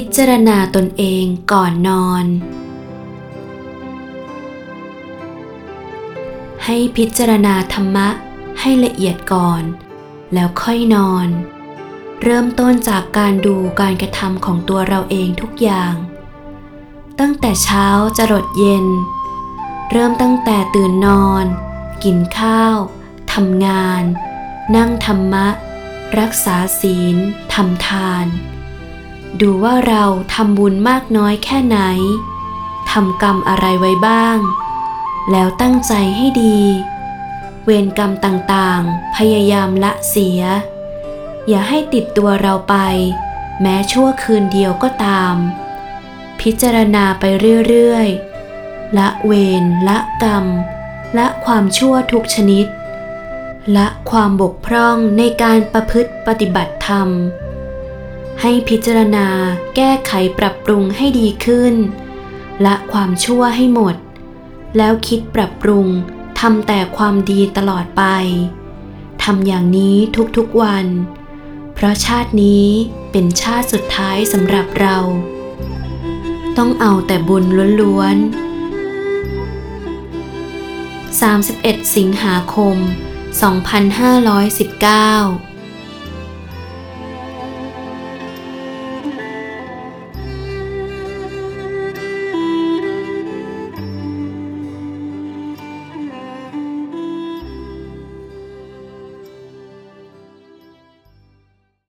พิจารณาตนเองก่อนนอนให้พิจารณาธรรมะให้ละเอียดก่อนแล้วค่อยนอนเริ่มต้นจากการดูการกระทำของตัวเราเองทุกอย่างตั้งแต่เช้าจรดเย็นเริ่มตั้งแต่ตื่นนอนกินข้าวทำงานนั่งธรรมะรักษาศีลทำทานดูว่าเราทำบุญมากน้อยแค่ไหนทำกรรมอะไรไว้บ้างแล้วตั้งใจให้ดีเวรกรรมต่างๆพยายามละเสียอย่าให้ติดตัวเราไปแม้ชั่วคืนเดียวก็ตามพิจารณาไปเรื่อยๆละเวรละกรรมละความชั่วทุกชนิดละความบกพร่องในการประพฤติปฏิบัติธรรมให้พิจารณาแก้ไขปรับปรุงให้ดีขึ้นละความชั่วให้หมดแล้วคิดปรับปรุงทำแต่ความดีตลอดไปทำอย่างนี้ทุกๆวันเพราะชาตินี้เป็นชาติสุดท้ายสำหรับเราต้องเอาแต่บุญล้วนๆ31 สิงหาคม 2519